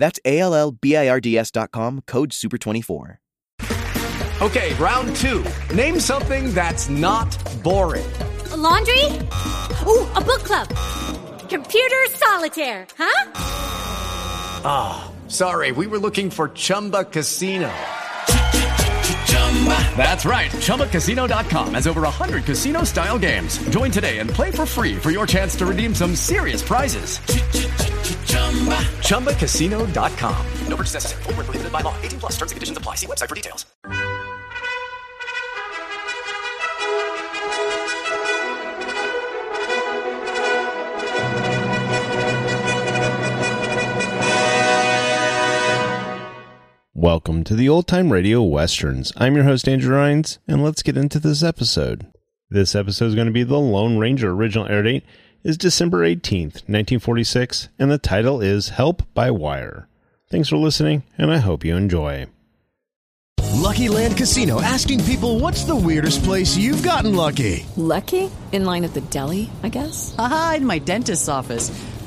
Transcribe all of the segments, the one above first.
That's ALLBIRDS.com, code SUPER24. Okay, round two. Name something that's not boring. A laundry? Ooh, a book club. Computer solitaire, huh? Ah, oh, sorry, we were looking for Chumba Casino. That's right, ChumbaCasino.com has over 100 casino-style games. Join today and play for free for your chance to redeem some serious prizes. ChumbaCasino.com. No purchase necessary. Void where prohibited by law. 18 plus terms and conditions apply. See website for details. Welcome to the Old Time Radio Westerns. I'm your host, Andrew Rhynes, and let's get into this episode. This episode is going to be The Lone Ranger. Original air date is December 18th, 1946, and the title is Help by Wire. Thanks for listening, and I hope you enjoy. Lucky Land Casino, asking people, what's the weirdest place you've gotten lucky? Lucky? In line at the deli, I guess? Aha, in my dentist's office.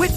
With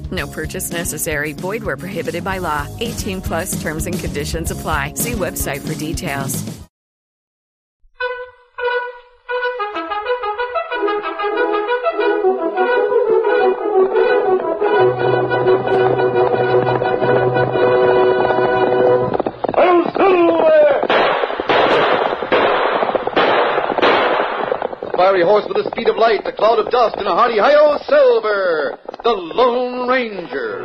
No purchase necessary. Void where prohibited by law. 18 plus terms and conditions apply. See website for details. Fiery horse with the speed of light, a cloud of dust, and a hearty hi-yo, Silver, the Lone Ranger.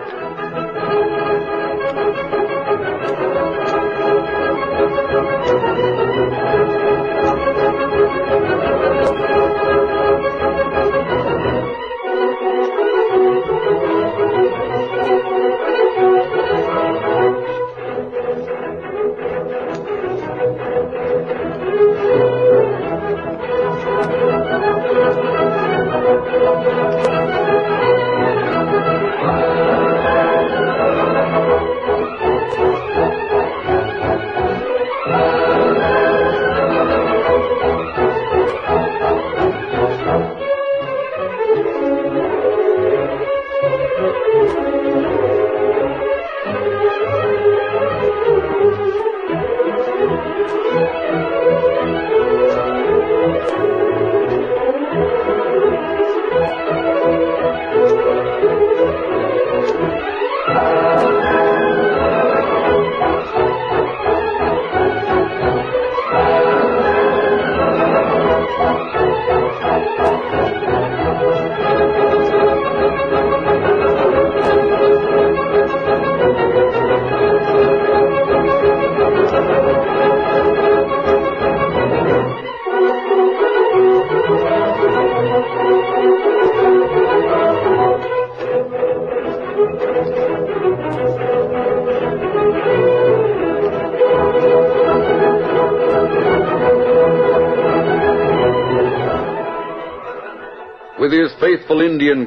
with his faithful Indian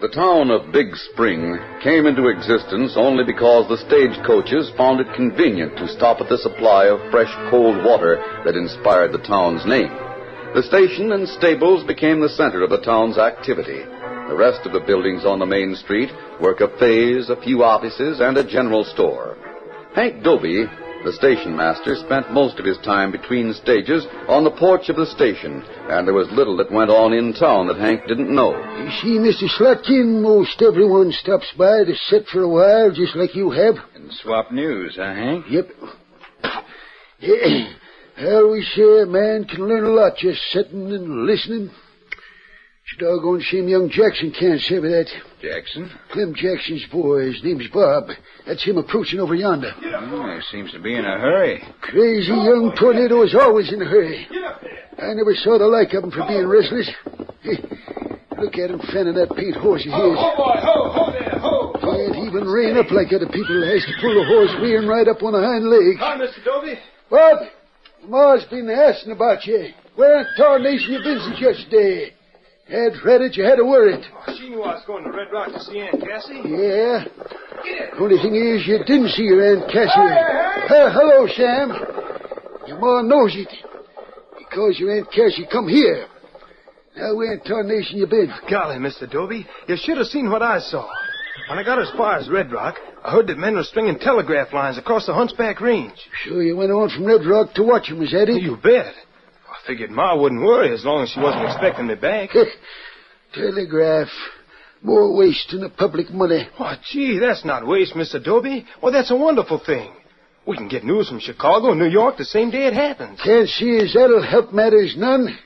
The town of Big Spring came into existence only because the stagecoaches found it convenient to stop at the supply of fresh cold water that inspired the town's name. The station and stables became the center of the town's activity. The rest of the buildings on the main street were cafes, a few offices, and a general store. Hank Doby, the station master, spent most of his time between stages on the porch of the station, and there was little that went on in town that Hank didn't know. You see, Mr. Slotkin, most everyone stops by to sit for a while, just like you have. And swap news, huh, Hank? Yep. I always say a man can learn a lot just sitting and listening. It's doggone shame young Jackson can't say that. Jackson? Clem Jackson's boy. His name's Bob. That's him approaching over yonder. Oh, he seems to be in a hurry. Crazy young tornado is always in a hurry. I never saw the like of him for being restless. Look at him fanning that paint horse of his. Can't even rein up like other people. Has to pull the horse rearing right up on the hind legs. Hi, Mr. Doby. Bob, Ma's been asking about you. Where in tarnation you been since yesterday? Had read it, you had to worry it. Oh, she knew I was going to Red Rock to see Aunt Cassie. Yeah. Only thing is, you didn't see your Aunt Cassie. Hello, Sam. Your ma knows it. Because your Aunt Cassie come here. Now, where in tarnation you been? Golly, Mr. Doby, you should have seen what I saw. When I got as far as Red Rock, I heard that men were stringing telegraph lines across the Hunchback Range. Sure, you went on from Red Rock to watch them, is that it? You bet. I figured Ma wouldn't worry as long as she wasn't expecting me back. Telegraph. More wasting of public money. Oh, gee, that's not waste, Mr. Doby. Well, that's a wonderful thing. We can get news from Chicago and New York the same day it happens. Can't see as that'll help matters none.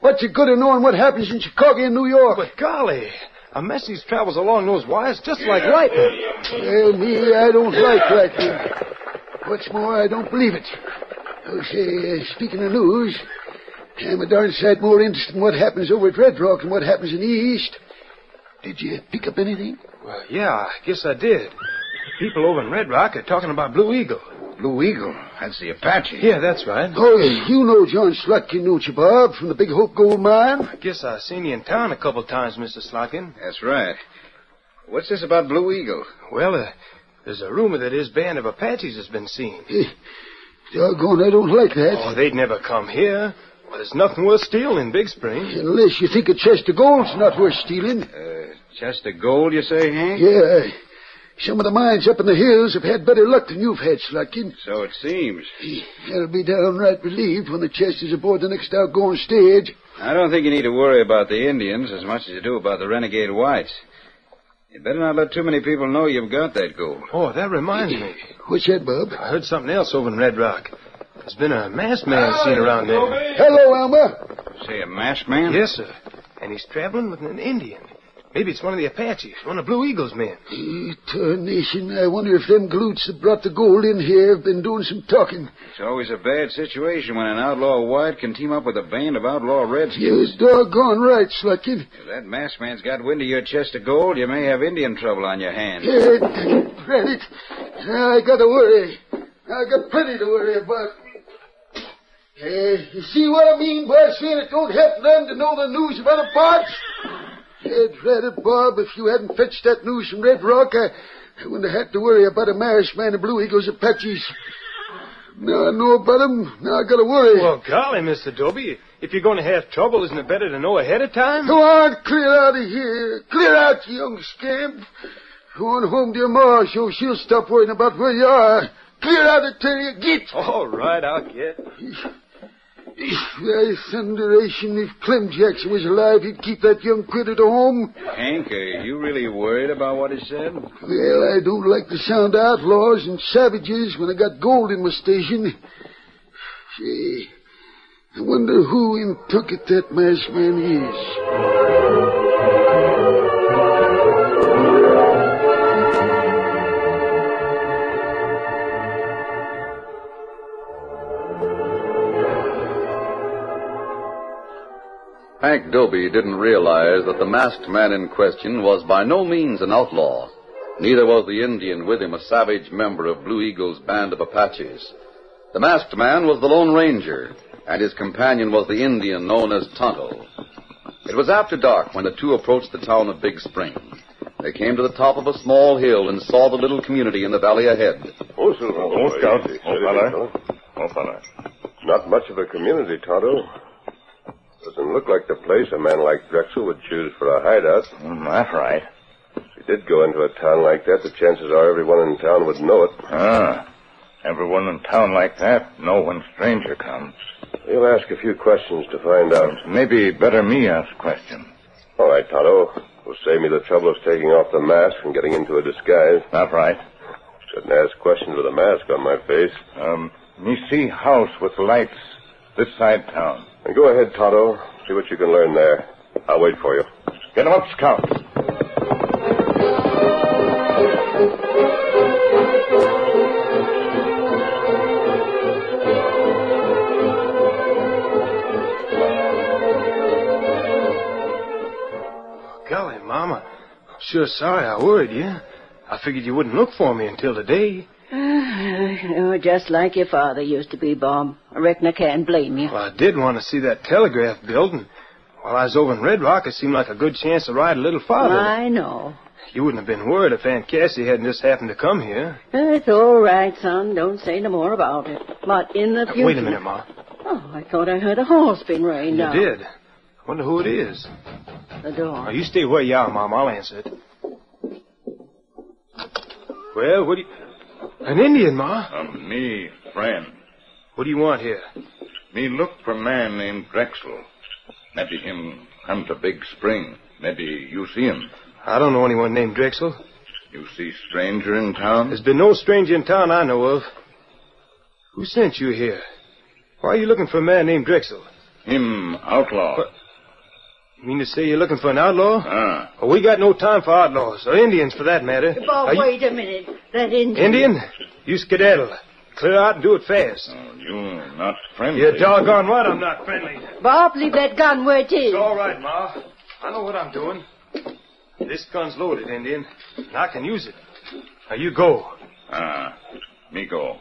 What's the good of knowing what happens in Chicago and New York? But golly, a message travels along those wires just like lightning. Well, me, I don't like lightning. What's more, I don't believe it. Oh, say, speaking of news, I'm a darn sight more interested in what happens over at Red Rock than what happens in the East. Did you pick up anything? Well, yeah, I guess I did. People over in Red Rock are talking about Blue Eagle. Blue Eagle? That's the Apache. Yeah, that's right. Oh, you know John Slotkin, don't you, Bob, from the Big Hope Gold Mine? I guess I seen you in town a couple times, Mr. Slotkin. That's right. What's this about Blue Eagle? Well, there's a rumor that his band of Apaches has been seen. Doggone, I don't like that. Oh, they'd never come here. Well, there's nothing worth stealing in Big Spring. Unless you think a chest of gold's not worth stealing. Chest of gold, you say, Hank? Yeah. Some of the mines up in the hills have had better luck than you've had, Slotkin. So it seems. I'll be downright relieved when the chest is aboard the next outgoing stage. I don't think you need to worry about the Indians as much as you do about the renegade whites. You better not let too many people know you've got that gold. Oh, that reminds me. What's that, Bob? I heard something else over in Red Rock. There's been a masked man seen around there. Hello, Elmer. Say, a masked man? Yes, sir. And he's traveling with an Indian. Maybe it's one of the Apaches, one of Blue Eagle's men. Tarnation, I wonder if them glutes that brought the gold in here have been doing some talking. It's always a bad situation when an outlaw white can team up with a band of outlaw redskins. You're doggone right, Slotkin. If that masked man's got wind of your chest of gold, you may have Indian trouble on your hands. Credit. I got to worry. I got plenty to worry about. You see what I mean by saying it don't help them to know the news of other parts? I'd rather, Bob, if you hadn't fetched that news from Red Rock, I wouldn't have had to worry about a masked man of Blue Eagle's Apaches. Now I know about them, now I got to worry. Well, golly, Mr. Doby, if you're going to have trouble, isn't it better to know ahead of time? Go on, clear out of here. Clear out, you young scamp. Go on home to your ma so she'll stop worrying about where you are. Clear out until you get. All right, I'll get. If by thunderation, if Clem Jackson was alive, he'd keep that young quid at home. Hank, are you really worried about what he said? Well, I don't like the sound of outlaws and savages when I got gold in my station. Say, I wonder who in Tucket that masked man is. Hank Doby didn't realize that the masked man in question was by no means an outlaw. Neither was the Indian with him a savage member of Blue Eagle's band of Apaches. The masked man was the Lone Ranger, and his companion was the Indian known as Tonto. It was after dark when the two approached the town of Big Spring. They came to the top of a small hill and saw the little community in the valley ahead. Oh, Silver. Oh, Scout. Oh, fella. It's not much of a community, Tonto. Doesn't look like the place a man like Drexel would choose for a hideout. That's right. If he did go into a town like that, the chances are everyone in town would know it. Ah. Everyone in town like that know when stranger comes. We'll ask a few questions to find out. Maybe better me ask questions. All right, Tonto. It'll save me the trouble of taking off the mask and getting into a disguise. That's right. Shouldn't ask questions with a mask on my face. Me see house with lights this side town. Go ahead, Tonto. See what you can learn there. I'll wait for you. Get him up, Scout. Golly, Mama. I'm sure sorry I worried you. I figured you wouldn't look for me until today. You're just like your father used to be, Bob. I reckon I can't blame you. Well, I did want to see that telegraph building. While I was over in Red Rock, it seemed like a good chance to ride a little farther. Well, I know. You wouldn't have been worried if Aunt Cassie hadn't just happened to come here. It's all right, son. Don't say no more about it. But in the future... Wait a minute, Ma. Oh, I thought I heard a horn's been rang now. You did? I wonder who it is. The door. Now, you stay where you are, Mom. I'll answer it. Well, what do you... An Indian, Ma? Me, friend. What do you want here? Me look for a man named Drexel. Maybe him come to Big Spring. Maybe you see him. I don't know anyone named Drexel. You see stranger in town? There's been no stranger in town I know of. Who sent you here? Why are you looking for a man named Drexel? Him outlaw. What? You mean to say you're looking for an outlaw? Well, we got no time for outlaws, or Indians for that matter. Bob, wait a minute. That Indian... Indian? You skedaddle. Clear out and do it fast. Oh, you're not friendly. You're doggone right I'm not friendly. Bob, leave that gun where it is. It's all right, Ma. I know what I'm doing. This gun's loaded, Indian. And I can use it. Now, you go. Me go.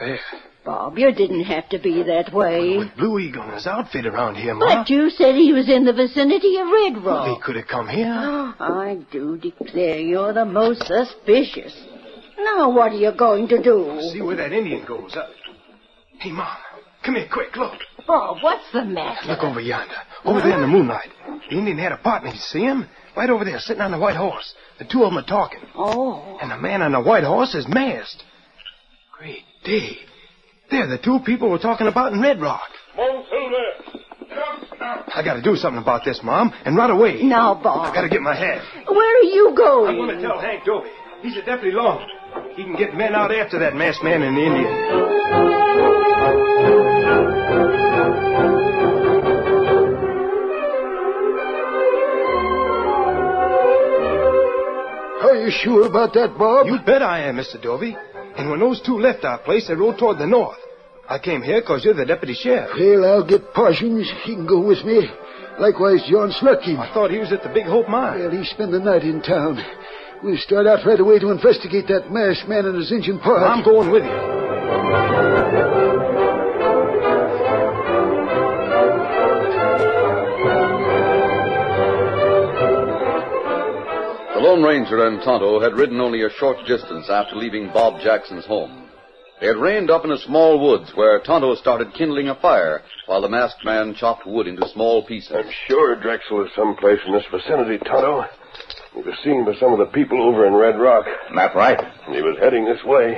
There. Bob, you didn't have to be that way. With Blue Eagle and his outfit around here, Ma. But you said he was in the vicinity of Red Rock. Well, he could have come here. Oh, I do declare you're the most suspicious. Now what are you going to do? See where that Indian goes. Hey, Mom, come here quick, look. Bob, what's the matter? Look over yonder. Over there in the moonlight. The Indian had a partner, you see him? Right over there, sitting on the white horse. The two of them are talking. Oh. And the man on the white horse is masked. Great day. There, the two people we're talking about in Red Rock. Come Silver. I gotta do something about this, Mom, and right away. Now, Bob. I gotta get my hat. Where are you going? I'm gonna tell Hank Doby. He's a deputy law. He can get men out after that masked man and the Indian. Are you sure about that, Bob? You bet I am, Mr. Doby. And when those two left our place, they rode toward the north. I came here because you're the deputy sheriff. Well, I'll get Parsons. He can go with me. Likewise, John Slotkin. I thought he was at the Big Hope Mine. Well, he spent the night in town. We'll start out right away to investigate that masked man and his engine part. Well, I'm going with you. The Lone Ranger and Tonto had ridden only a short distance after leaving Bob Jackson's home. They had reined up in a small woods where Tonto started kindling a fire while the masked man chopped wood into small pieces. I'm sure Drexel is someplace in this vicinity, Tonto. He was seen by some of the people over in Red Rock. That's right. And he was heading this way.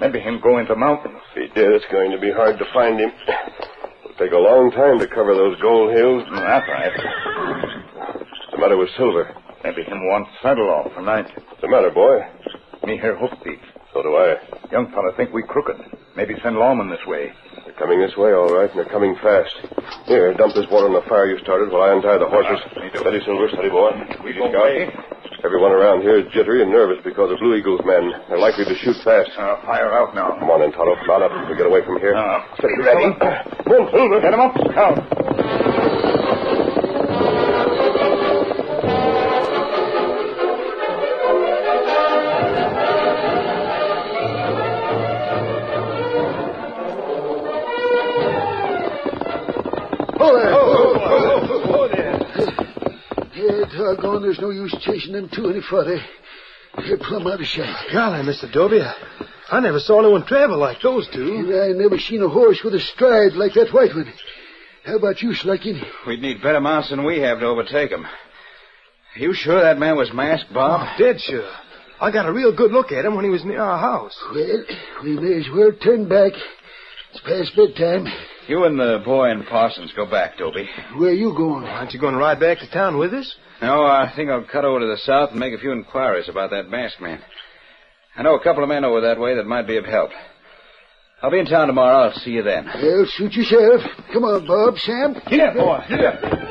Maybe him go into mountains. If he did, it's going to be hard to find him. It'll take a long time to cover those gold hills. That's right. What's the matter with Silver? Maybe him want saddle off tonight. What's the matter, boy? Me hear hoof beat. So do I. Young fella think we crooked. Maybe send lawmen this way. They're coming this way, all right, and they're coming fast. Here, dump this water on the fire you started while I untie the horses. Steady, Silver, steady, boy. Easy, Scout. Everyone around here is jittery and nervous because of Blue Eagle's men. They're likely to shoot fast. Fire out now. Come on, Tonto. Cloud up to get away from here. Steady, ready. Run, Silver. Get him up, Scout. Doggone, there's no use chasing them two any further. They're plumb out of shape. Golly, Mr. Doby, I never saw no one travel like those two. And I never seen a horse with a stride like that white one. How about you, Slotkin? We'd need better mounts than we have to overtake him. Are you sure that man was masked, Bob? Oh, dead sure. I got a real good look at him when he was near our house. Well, we may as well turn back. It's past bedtime. You and the boy and Parsons go back, Doby. Where are you going? Oh, aren't you going to ride back to town with us? No, I think I'll cut over to the south and make a few inquiries about that masked man. I know a couple of men over that way that might be of help. I'll be in town tomorrow. I'll see you then. Well, suit yourself. Come on, Bob, Sam. Yeah, boy. Yeah.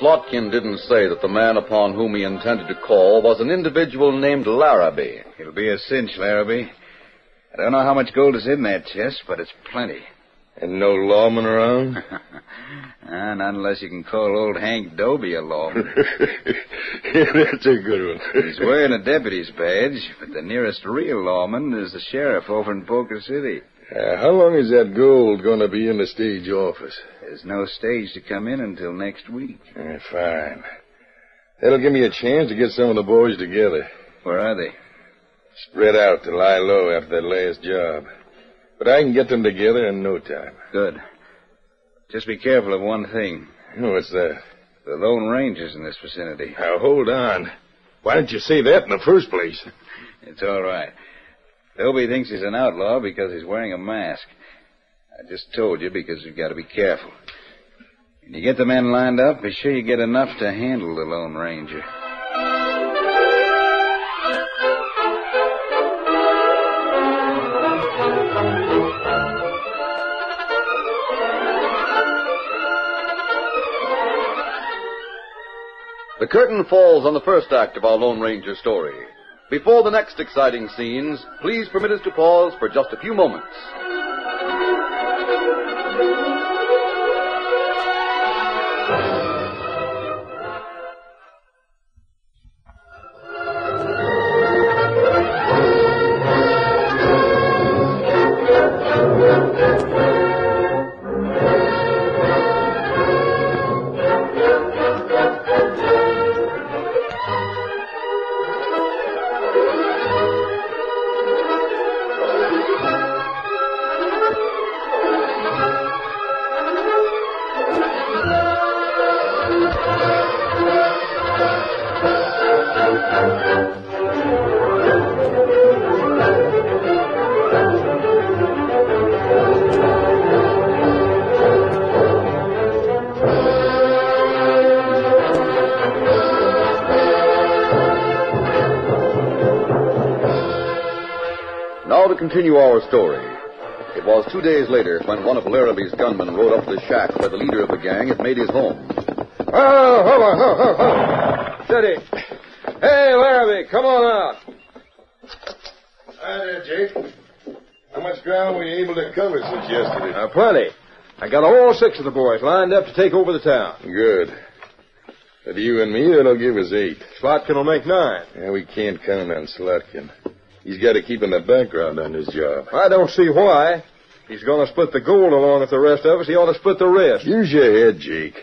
Slotkin didn't say that the man upon whom he intended to call was an individual named Larrabee. It'll be a cinch, Larrabee. I don't know how much gold is in that chest, but it's plenty. And no lawman around? Not unless you can call old Hank Doby a lawman. Yeah, that's a good one. He's wearing a deputy's badge, but the nearest real lawman is the sheriff over in Poker City. How long is that gold going to be in the stage office? There's no stage to come in until next week. Fine. That'll give me a chance to get some of the boys together. Where are they? Spread out to lie low after that last job. But I can get them together in no time. Good. Just be careful of one thing. What's that? The Lone Ranger's in this vicinity. Now, hold on. Why didn't you say that in the first place? It's all right. Doby thinks he's an outlaw because he's wearing a mask. I just told you because you've got to be careful. When you get the men lined up, be sure you get enough to handle the Lone Ranger. The curtain falls on the first act of our Lone Ranger story. Before the next exciting scenes, please permit us to pause for just a few moments. Continue our story. It was 2 days later when one of Larrabee's gunmen rode up to the shack where the leader of the gang had made his home. Steady. Hey, Larrabee, come on out. Hi there, Jake. How much ground were you able to cover since yesterday? Plenty. I got all six of the boys lined up to take over the town. Good. But you and me, that'll give us eight. Slotkin will make nine. Yeah, we can't count on Slotkin. He's got to keep in the background on his job. I don't see why. He's going to split the gold along with the rest of us. He ought to split the rest. Use your head, Jake.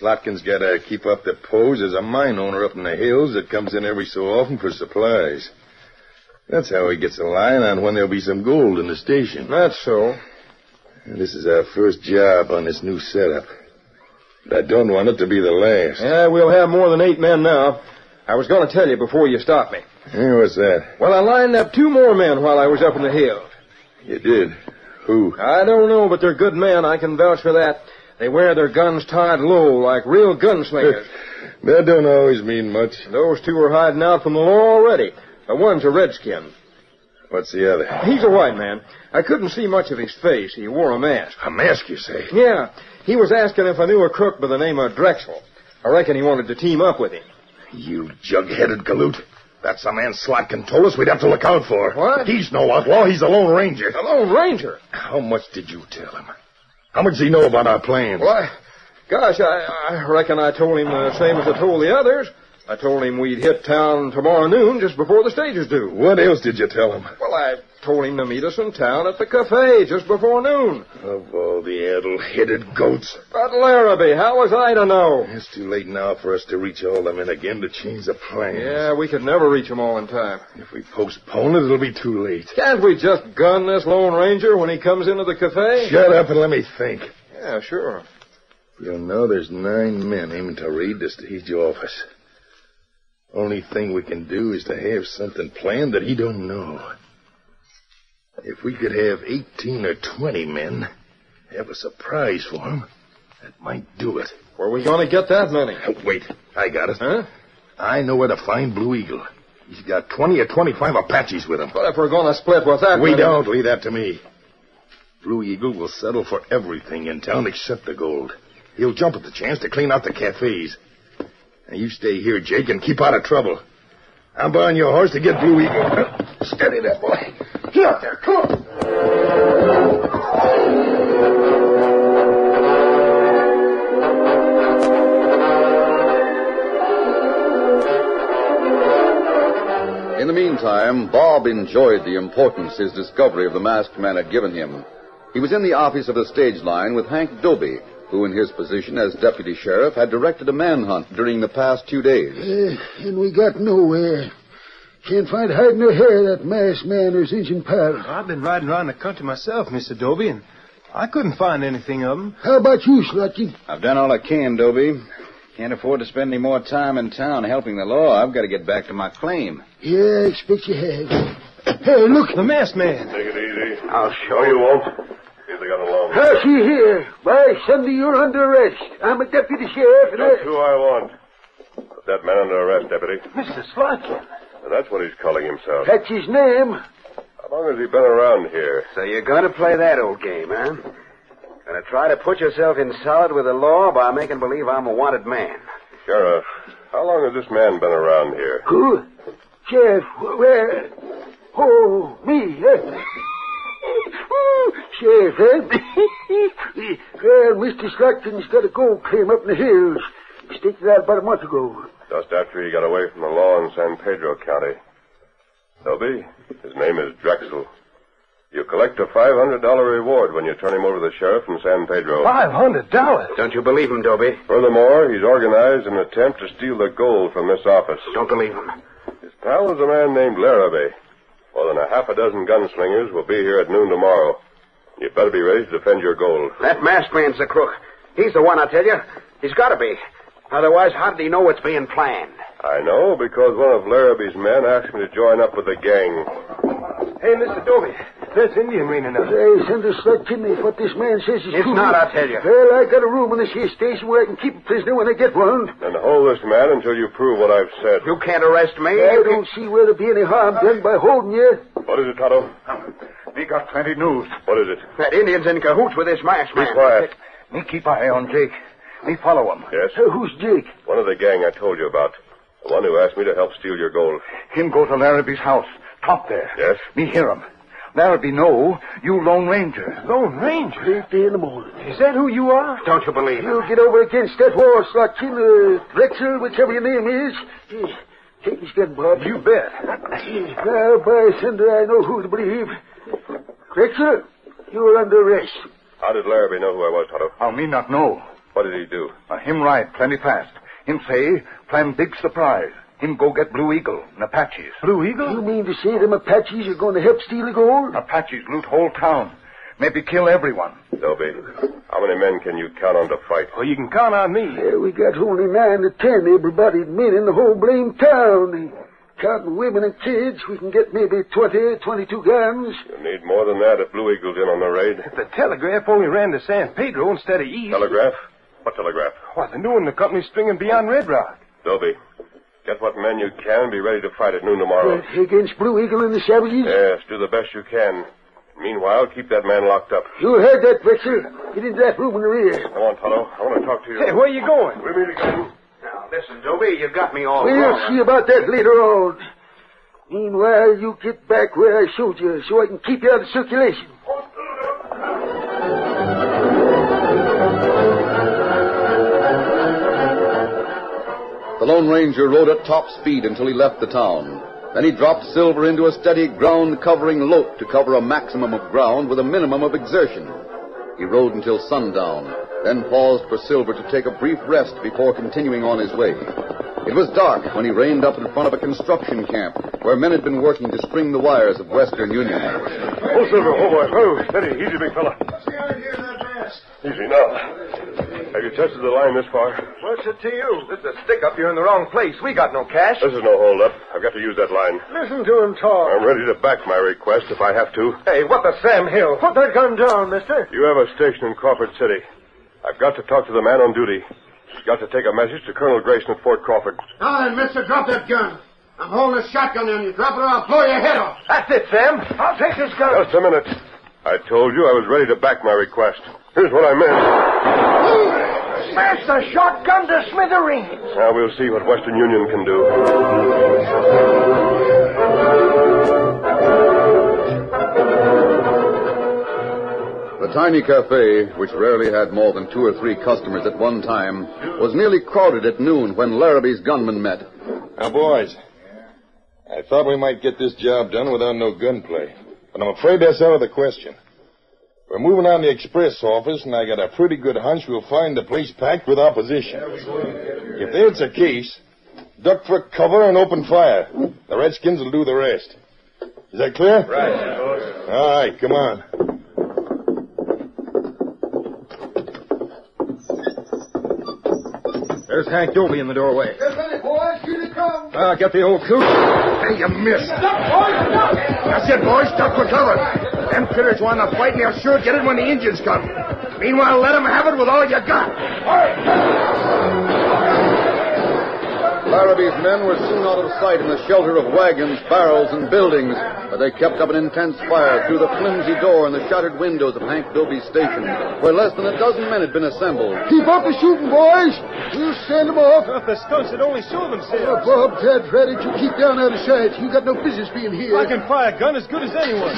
Slotkin's got to keep up the pose as a mine owner up in the hills that comes in every so often for supplies. That's how he gets a line on when there'll be some gold in the station. That's so. This is our first job on this new setup. But I don't want it to be the last. Yeah, we'll have more than 8 men now. I was going to tell you before you stopped me. Yeah, what's that? Well, I lined up 2 more men while I was up in the hill. You did? Who? I don't know, but they're good men. I can vouch for that. They wear their guns tied low like real gunslingers. That don't always mean much. Those 2 are hiding out from the law already. One's a redskin. What's the other? He's a white man. I couldn't see much of his face. He wore a mask. A mask, you say? Yeah. He was asking if I knew a crook by the name of Drexel. I reckon he wanted to team up with him. You jug-headed galoot. That's a man Slotkin told us we'd have to look out for. What? He's no outlaw. He's a Lone Ranger. A Lone Ranger? How much did you tell him? How much does he know about our plans? Well, I reckon I told him the same as I told the others. I told him we'd hit town tomorrow noon just before the stages do. What else did you tell him? Well, I told him to meet us in town at the cafe just before noon. Of all the addle-headed goats. But, Larrabee, how was I to know? It's too late now for us to reach all the men again to change the plans. Yeah, we could never reach them all in time. If we postpone it, it'll be too late. Can't we just gun this Lone Ranger when he comes into the cafe? Shut up and let me think. Yeah, sure. You know there's 9 men aiming to raid the stage office. Only thing we can do is to have something planned that he don't know. If we could have 18 or 20 men, have a surprise for him, that might do it. Where are we going to get that many? Wait, I got it. Huh? I know where to find Blue Eagle. He's got 20 or 25 Apaches with him. But if we're going to split with that... We don't. Leave that to me. Blue Eagle will settle for everything in town except the gold. He'll jump at the chance to clean out the cafes. Now, you stay here, Jake, and keep out of trouble. I'm buying your horse to get Blue Eagle. Steady that boy. Get out there. Come on. In the meantime, Bob enjoyed the importance his discovery of the masked man had given him. He was in the office of the stage line with Hank Doby, who in his position as deputy sheriff had directed a manhunt during the past 2 days. And we got nowhere. Can't find hide nor hair of that masked man or his engine pilot. I've been riding around the country myself, Mr. Doby, and I couldn't find anything of him. How about you, Slotkin? I've done all I can, Doby. Can't afford to spend any more time in town helping the law. I've got to get back to my claim. Yeah, I expect you have. Hey, look, the masked man. Take it easy. I'll show you all. How's she here? By Sunday, you're under arrest. I'm a deputy sheriff, and that's who I want. Put that man under arrest, deputy. Mr. Slotkin. That's what he's calling himself. That's his name. How long has he been around here? So you're going to play that old game, huh? Going to try to put yourself in solid with the law by making believe I'm a wanted man. Sheriff, how long has this man been around here? Who? Sheriff, where? Oh, me, Sheriff, Well, Mr. Slotkin's got a gold claim up in the hills. He staked it out about a month ago. Just after he got away from the law in San Pedro County. Toby, his name is Drexel. You collect a $500 reward when you turn him over to the sheriff in San Pedro. $500? Don't you believe him, Toby? Furthermore, he's organized an attempt to steal the gold from this office. Don't believe him. His pal is a man named Larrabee. More than a half a dozen gunslingers will be here at noon tomorrow. You better be ready to defend your gold. That masked man's the crook. He's the one, I tell you. He's got to be. Otherwise, how did he know what's being planned? I know, because one of Larrabee's men asked me to join up with the gang. Hey, Mr. Doby, there's Indian rainin' up. Hey, send us that kidney what this man says is true. It's not, I tell you. Well, I got a room in this here station where I can keep a prisoner when I get one. Then hold this man until you prove what I've said. You can't arrest me. I don't see where there'd be any harm done by holding you. What is it, Tonto? We got plenty news. What is it? That Indian's in cahoots with this masked man. Be quiet. Me keep eye on Jake. Me follow him. Yes? Who's Jake? One of the gang I told you about. The one who asked me to help steal your gold. Him go to Larrabee's house. Top there. Yes? Me hear him. Larrabee know you Lone Ranger. Lone Ranger? 8 in the morning. Is that who you are? Don't you believe him? You get over against that horse, Slotkin, Drexel, whichever your name is. Take his gun, Bob. You bet. Now, by Cinder, I know who to believe. Drexel, you're under arrest. How did Larrabee know who I was, Tonto? How me not know. What did he do? Him ride plenty fast. Him say, plan big surprise. Him go get Blue Eagle and Apaches. Blue Eagle? You mean to say them Apaches are going to help steal the gold? Apaches loot whole town. Maybe kill everyone. Doby, how many men can you count on to fight? Oh, you can count on me. Yeah, we got only 9 to 10, everybody, men in the whole blame town. Counting women and kids, we can get maybe 20, 22 guns. You'll need more than that if Blue Eagle's in on the raid. The telegraph only ran to San Pedro instead of east. Telegraph? What telegraph? Why, the new one the company's stringing beyond Red Rock. Doby, get what men you can. Be ready to fight at noon tomorrow. Against Blue Eagle and the savages? Yes, do the best you can. Meanwhile, keep that man locked up. You heard that, Drexel. Get into that room in the rear. Come on, Tonto. I want to talk to you. Hey, where are you going? We'll meet again. Now, listen, Doby, you got me all wrong. We'll see about that later on. Meanwhile, you get back where I showed you so I can keep you out of circulation. The Lone Ranger rode at top speed until he left the town. Then he dropped Silver into a steady ground-covering lope to cover a maximum of ground with a minimum of exertion. He rode until sundown, then paused for Silver to take a brief rest before continuing on his way. It was dark when he reined up in front of a construction camp where men had been working to string the wires of Western Union. Oh, Silver, oh, boy. Oh, steady. Easy, big fella. Easy now. Have you tested the line this far? What's it to you? This is a stick-up. You're in the wrong place. We got no cash. This is no hold-up. I've got to use that line. Listen to him talk. I'm ready to back my request if I have to. Hey, what the Sam Hill? Put that gun down, mister. You have a station in Crawford City. I've got to talk to the man on duty. He's got to take a message to Colonel Grayson at Fort Crawford. Now then, mister, drop that gun. I'm holding a shotgun on you. Drop it or I'll blow your head off. That's it, Sam. I'll take this gun. Just a minute. I told you I was ready to back my request. Here's what I meant. Smash the shotgun to smithereens. Now we'll see what Western Union can do. The tiny cafe, which rarely had more than 2 or 3 customers at one time, was nearly crowded at noon when Larrabee's gunmen met. Now, boys, I thought we might get this job done without no gunplay, but I'm afraid that's out of the question. We're moving on the express office, and I got a pretty good hunch we'll find the place packed with opposition. If that's the case, duck for cover and open fire. The Redskins will do the rest. Is that clear? Right. All right, come on. There's Hank Doby in the doorway. Just let it, boys. Here he comes. Get the old coot. Hey, you missed. Stop, boys, stop. That's it, boys. Duck for cover. Them critters want to fight, and they'll sure get it when the Indians come. Meanwhile, let them have it with all you got. All right. Larrabee's men were soon out of sight in the shelter of wagons, barrels, and buildings, but they kept up an intense fire through the flimsy door and the shattered windows of Hank Doby's station, where less than a dozen men had been assembled. Keep up the shooting, boys. We'll stand them off. If the skunks had only show themselves. Oh, Bob, Ted, Freddy, you keep down out of sight. You got no business being here. I can fire a gun as good as anyone.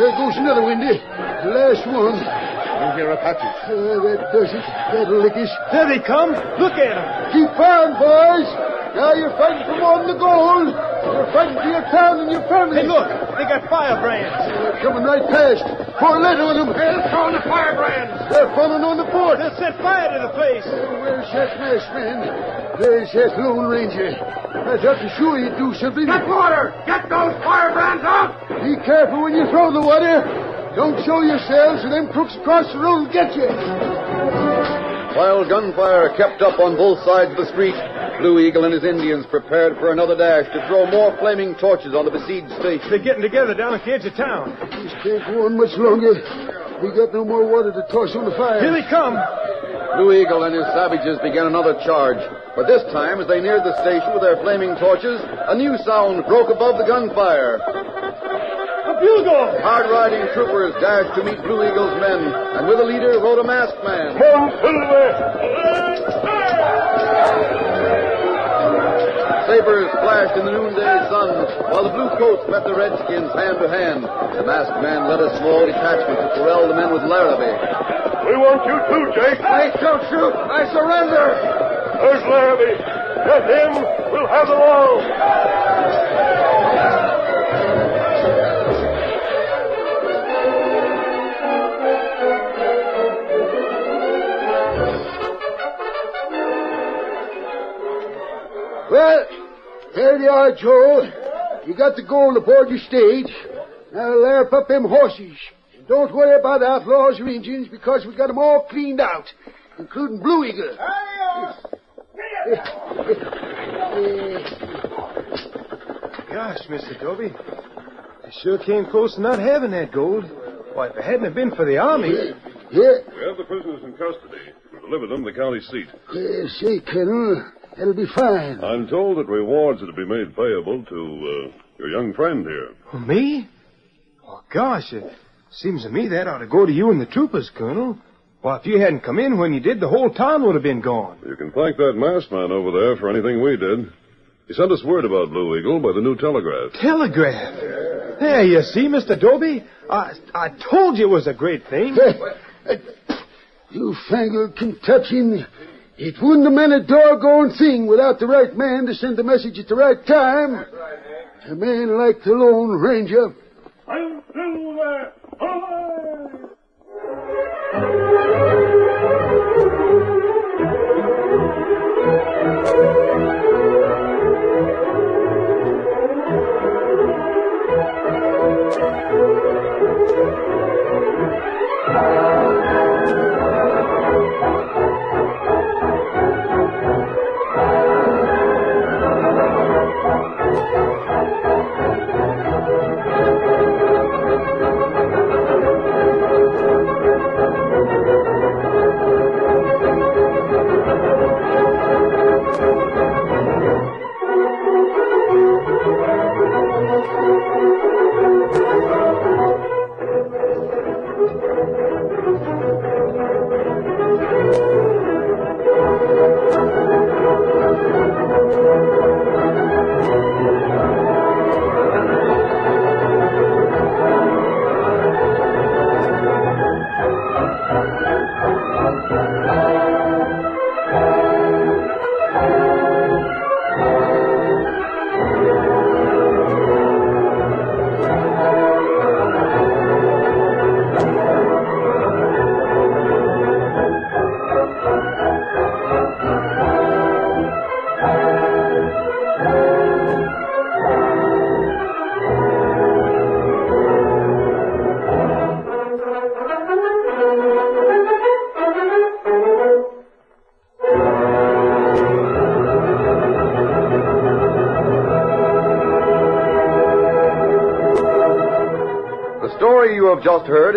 There goes another, Windy. The last one. You hear Apaches. That does it. That'll lick us. There they come. Look at them. Keep firing, boys. Now you're fighting for more than the gold. You're fighting for your town and your family. Hey, look. They got firebrands. They're coming right past. Pour lead on them. They're throwing the firebrands. They're falling on the fort. They'll set fire to the place. Where's that masked man? There's that Lone Ranger. I thought for sure you'd do something. Get water! Get those firebrands out! Be careful when you throw the water. Don't show yourselves or them crooks across the road will get you. While gunfire kept up on both sides of the street, Blue Eagle and his Indians prepared for another dash to throw more flaming torches on the besieged station. They're getting together down at the edge of town. This can't go on much longer. We got no more water to toss on the fire. Here they come. Blue Eagle and his savages began another charge. But this time, as they neared the station with their flaming torches, a new sound broke above the gunfire. A bugle! Hard-riding troopers dashed to meet Blue Eagle's men, and with a leader rode a masked man. Sabers flashed in the noonday sun, while the blue coats met the Redskins hand to hand. The masked man led a small detachment to corral the men with Larrabee. We want you too, Jake. Jake, don't shoot. I surrender. There's Larrabee. Get him. We'll have them all. Well, there you are, Joe. You got the gold aboard your stage. Now, larp up them horses. Don't worry about outlaws or Indians, because we've got them all cleaned out, including Blue Eagle. Gosh, Mr. Doby, I sure came close to not having that gold. Why, if it hadn't been for the army... We have the prisoners in custody. We'll deliver them to the county seat. Say, Colonel, that'll be fine. I'm told that rewards are to be made payable to your young friend here. Oh, me? Oh, gosh, it seems to me that ought to go to you and the troopers, Colonel. Well, if you hadn't come in when you did, the whole town would have been gone. You can thank that masked man over there for anything we did. He sent us word about Blue Eagle by the new telegraph. Telegraph? There, you see, Mr. Doby. I told you it was a great thing. You fangled Kentuckian. It wouldn't have meant a doggone thing without the right man to send the message at the right time. That's right, Hank. A man like the Lone Ranger. I'll do that. All right. Have just heard